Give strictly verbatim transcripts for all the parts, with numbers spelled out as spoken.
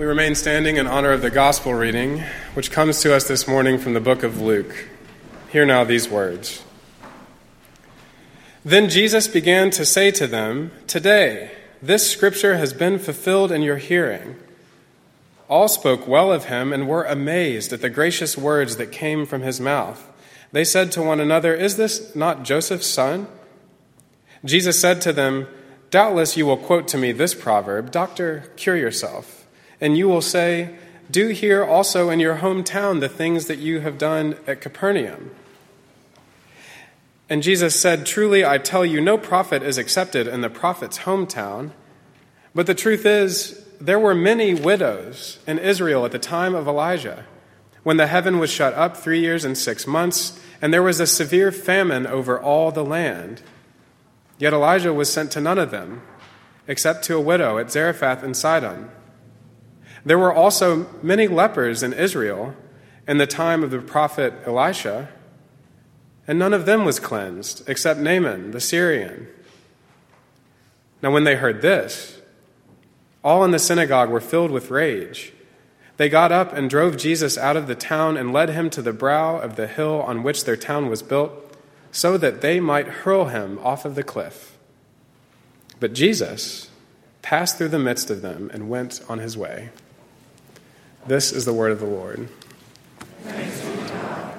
We remain standing in honor of the gospel reading, which comes to us this morning from the book of Luke. Hear now these words. Then Jesus began to say to them, "Today, this scripture has been fulfilled in your hearing." All spoke well of him and were amazed at the gracious words that came from his mouth. They said to one another, "Is this not Joseph's son?" Jesus said to them, "Doubtless you will quote to me this proverb, 'Doctor, cure yourself.' And you will say, 'Do here also in your hometown the things that you have done at Capernaum.'" And Jesus said, "Truly, I tell you, no prophet is accepted in the prophet's hometown. But the truth is, there were many widows in Israel at the time of Elijah, when the heaven was shut up three years and six months, and there was a severe famine over all the land. Yet Elijah was sent to none of them, except to a widow at Zarephath in Sidon. There were also many lepers in Israel in the time of the prophet Elisha, and none of them was cleansed except Naaman the Syrian." Now when they heard this, all in the synagogue were filled with rage. They got up and drove Jesus out of the town and led him to the brow of the hill on which their town was built, so that they might hurl him off of the cliff. But Jesus passed through the midst of them and went on his way. This is the word of the Lord. Thanks be to God.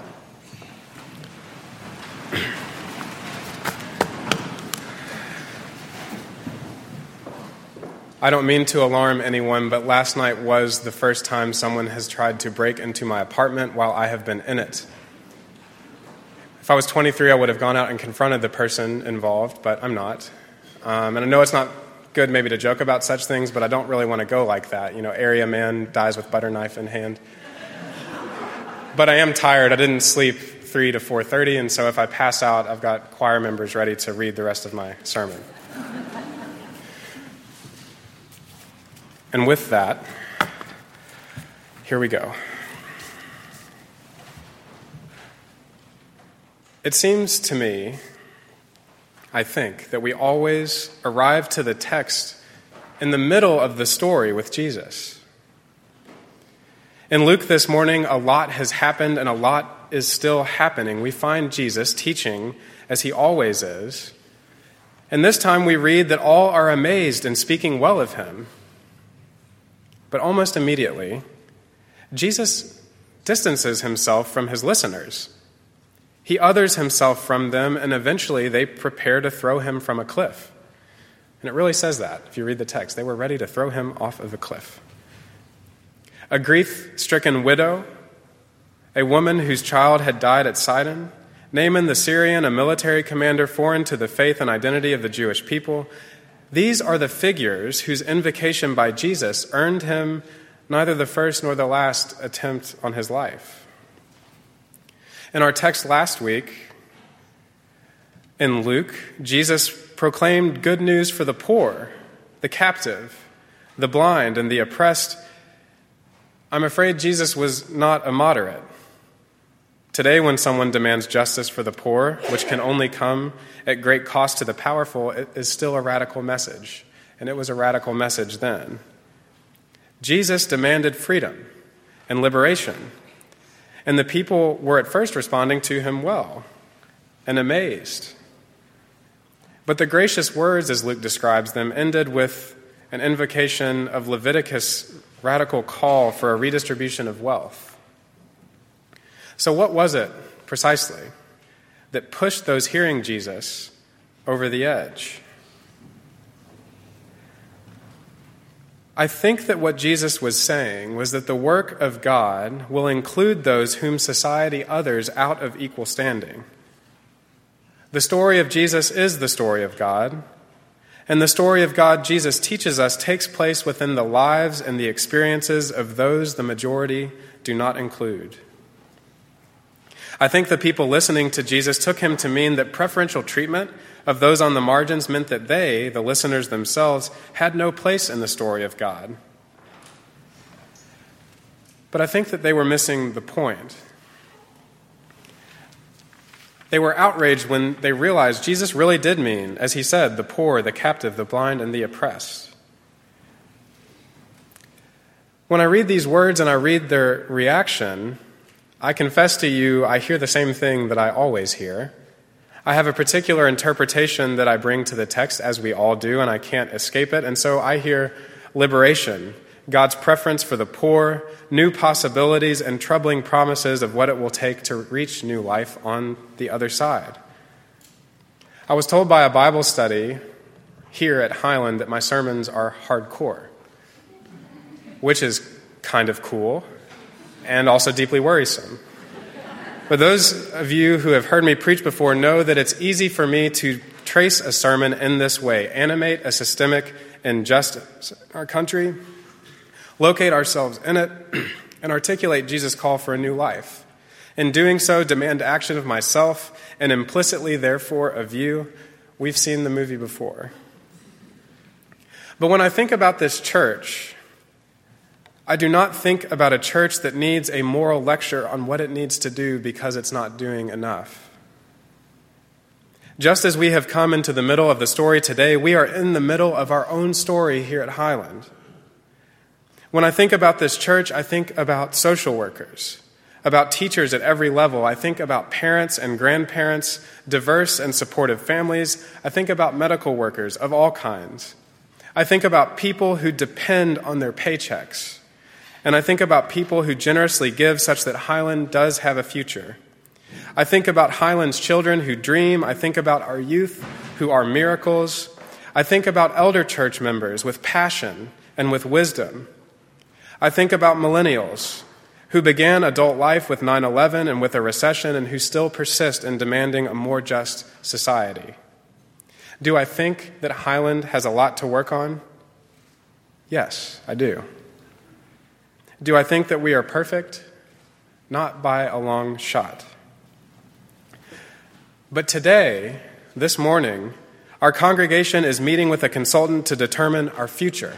I don't mean to alarm anyone, but last night was the first time someone has tried to break into my apartment while I have been in it. If I was twenty-three, I would have gone out and confronted the person involved, but I'm not. Um, and I know it's not good maybe to joke about such things, but I don't really want to go like that. You know, area man dies with butter knife in hand. But I am tired. I didn't sleep three to four thirty, and so if I pass out, I've got choir members ready to read the rest of my sermon. And with that, here we go. It seems to me, I think, that we always arrive to the text in the middle of the story with Jesus. In Luke this morning, a lot has happened and a lot is still happening. We find Jesus teaching as he always is. And this time we read that all are amazed and speaking well of him. But almost immediately, Jesus distances himself from his listeners. He others himself from them, and eventually they prepare to throw him from a cliff. And it really says that, if you read the text. They were ready to throw him off of a cliff. A grief-stricken widow, a woman whose child had died at Sidon, Naaman the Syrian, a military commander foreign to the faith and identity of the Jewish people, these are the figures whose invocation by Jesus earned him neither the first nor the last attempt on his life. In our text last week, in Luke, Jesus proclaimed good news for the poor, the captive, the blind, and the oppressed. I'm afraid Jesus was not a moderate. Today, when someone demands justice for the poor, which can only come at great cost to the powerful, it is still a radical message. And it was a radical message then. Jesus demanded freedom and liberation. And the people were at first responding to him well and amazed. But the gracious words, as Luke describes them, ended with an invocation of Leviticus' radical call for a redistribution of wealth. So what was it, precisely, that pushed those hearing Jesus over the edge? I think that what Jesus was saying was that the work of God will include those whom society others out of equal standing. The story of Jesus is the story of God, and the story of God Jesus teaches us takes place within the lives and the experiences of those the majority do not include. I think the people listening to Jesus took him to mean that preferential treatment of those on the margins meant that they, the listeners themselves, had no place in the story of God. But I think that they were missing the point. They were outraged when they realized Jesus really did mean, as he said, the poor, the captive, the blind, and the oppressed. When I read these words and I read their reaction, I confess to you, I hear the same thing that I always hear. I have a particular interpretation that I bring to the text, as we all do, and I can't escape it. And so I hear liberation, God's preference for the poor, new possibilities, and troubling promises of what it will take to reach new life on the other side. I was told by a Bible study here at Highland that my sermons are hardcore, which is kind of cool and also deeply worrisome. But those of you who have heard me preach before know that it's easy for me to trace a sermon in this way: animate a systemic injustice in our country, locate ourselves in it, and articulate Jesus' call for a new life. In doing so, demand action of myself and implicitly, therefore, of you. We've seen the movie before. But when I think about this church, I do not think about a church that needs a moral lecture on what it needs to do because it's not doing enough. Just as we have come into the middle of the story today, we are in the middle of our own story here at Highland. When I think about this church, I think about social workers, about teachers at every level. I think about parents and grandparents, diverse and supportive families. I think about medical workers of all kinds. I think about people who depend on their paychecks. And I think about people who generously give such that Highland does have a future. I think about Highland's children who dream. I think about our youth who are miracles. I think about elder church members with passion and with wisdom. I think about millennials who began adult life with nine eleven and with a recession and who still persist in demanding a more just society. Do I think that Highland has a lot to work on? Yes, I do. Do I think that we are perfect? Not by a long shot. But today, this morning, our congregation is meeting with a consultant to determine our future.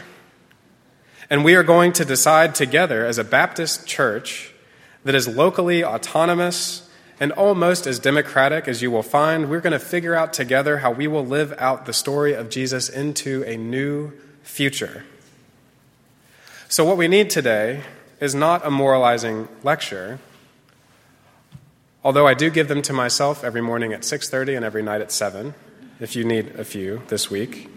And we are going to decide together as a Baptist church that is locally autonomous and almost as democratic as you will find. We're going to figure out together how we will live out the story of Jesus into a new future. So what we need today is not a moralizing lecture, although I do give them to myself every morning at six thirty and every night at seven, if you need a few this week.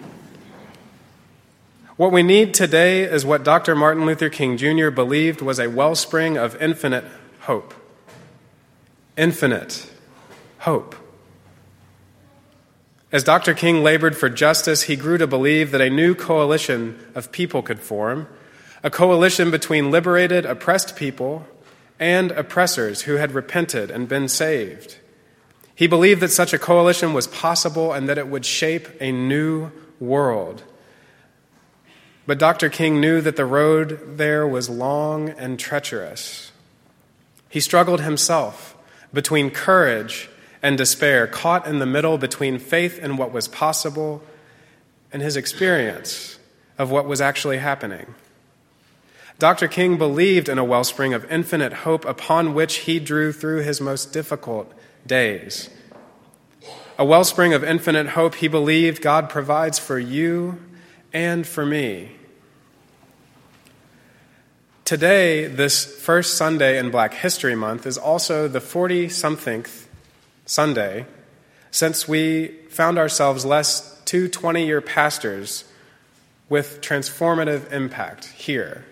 What we need today is what Doctor Martin Luther King Junior believed was a wellspring of infinite hope. Infinite hope. As Doctor King labored for justice, he grew to believe that a new coalition of people could form, a coalition between liberated, oppressed people and oppressors who had repented and been saved. He believed that such a coalition was possible and that it would shape a new world. But Doctor King knew that the road there was long and treacherous. He struggled himself between courage and despair, caught in the middle between faith in what was possible and his experience of what was actually happening. Doctor King believed in a wellspring of infinite hope upon which he drew through his most difficult days. A wellspring of infinite hope he believed God provides for you and for me. Today, this first Sunday in Black History Month, is also the forty-somethingth Sunday since we found ourselves less two twenty-year pastors with transformative impact here.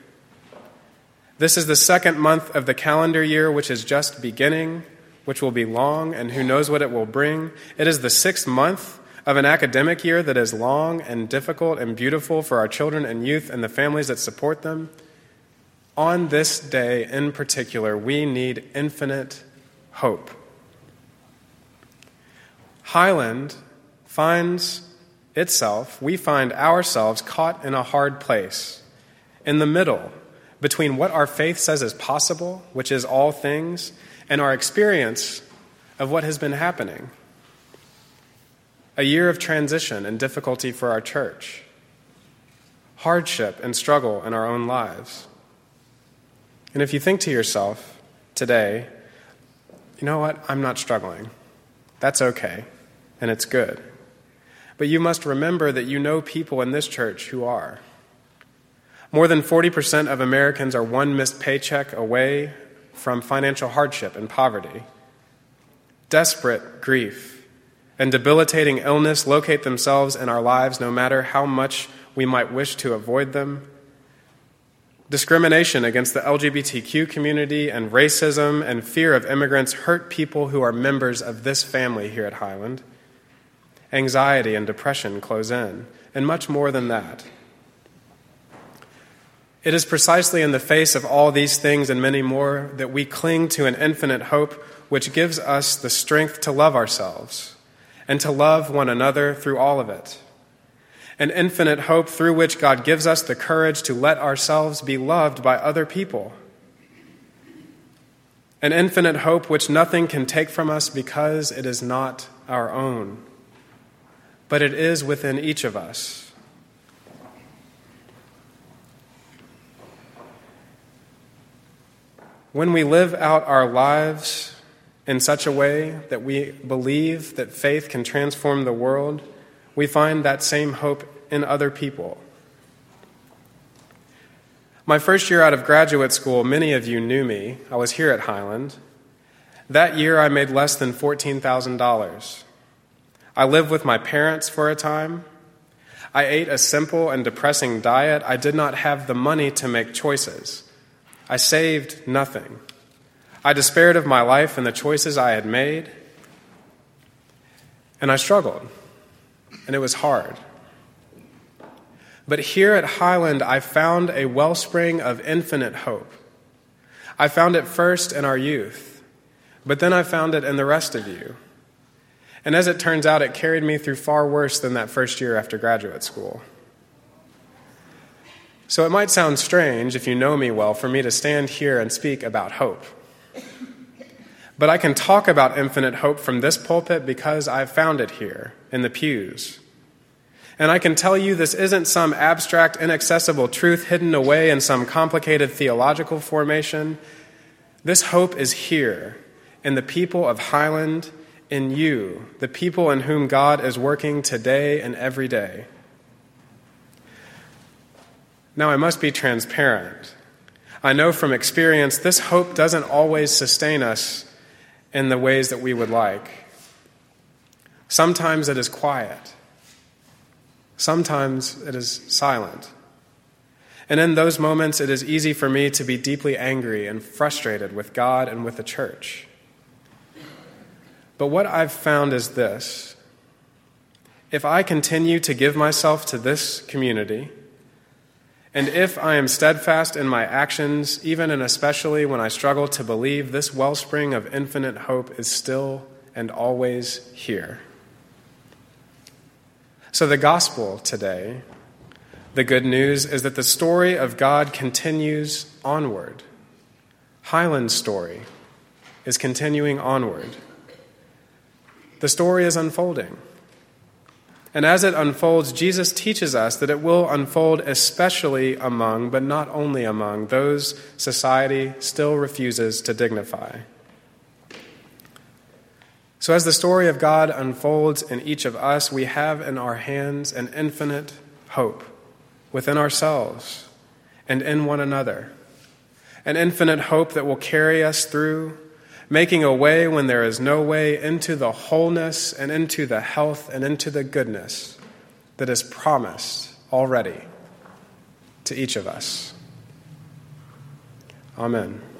This is the second month of the calendar year, which is just beginning, which will be long, and who knows what it will bring. It is the sixth month of an academic year that is long and difficult and beautiful for our children and youth and the families that support them. On this day in particular, we need infinite hope. Highland finds itself, we find ourselves caught in a hard place, in the middle between what our faith says is possible, which is all things, and our experience of what has been happening. A year of transition and difficulty for our church, hardship and struggle in our own lives. And if you think to yourself today, you know what, I'm not struggling. That's okay, and it's good. But you must remember that you know people in this church who are. More than forty percent of Americans are one missed paycheck away from financial hardship and poverty. Desperate grief and debilitating illness locate themselves in our lives no matter how much we might wish to avoid them. Discrimination against the L G B T Q community and racism and fear of immigrants hurt people who are members of this family here at Highland. Anxiety and depression close in, and much more than that. It is precisely in the face of all these things and many more that we cling to an infinite hope which gives us the strength to love ourselves and to love one another through all of it. An infinite hope through which God gives us the courage to let ourselves be loved by other people. An infinite hope which nothing can take from us because it is not our own, but it is within each of us. When we live out our lives in such a way that we believe that faith can transform the world, we find that same hope in other people. My first year out of graduate school, many of you knew me. I was here at Highland. That year, I made less than fourteen thousand dollars. I lived with my parents for a time. I ate a simple and depressing diet. I did not have the money to make choices. I saved nothing. I despaired of my life and the choices I had made, and I struggled. And it was hard. But here at Highland, I found a wellspring of infinite hope. I found it first in our youth, but then I found it in the rest of you. And as it turns out, it carried me through far worse than that first year after graduate school. So it might sound strange, if you know me well, for me to stand here and speak about hope. But I can talk about infinite hope from this pulpit because I've found it here in the pews. And I can tell you this isn't some abstract, inaccessible truth hidden away in some complicated theological formation. This hope is here in the people of Highland, in you, the people in whom God is working today and every day. Now, I must be transparent. I know from experience this hope doesn't always sustain us in the ways that we would like. Sometimes it is quiet. Sometimes it is silent. And in those moments, it is easy for me to be deeply angry and frustrated with God and with the church. But what I've found is this. If I continue to give myself to this community, and if I am steadfast in my actions, even and especially when I struggle to believe, this wellspring of infinite hope is still and always here. So the gospel today, the good news, is that the story of God continues onward. Highland's story is continuing onward. The story is unfolding. And as it unfolds, Jesus teaches us that it will unfold especially among, but not only among, those society still refuses to dignify. So as the story of God unfolds in each of us, we have in our hands an infinite hope within ourselves and in one another, an infinite hope that will carry us through, making a way when there is no way, into the wholeness and into the health and into the goodness that is promised already to each of us. Amen.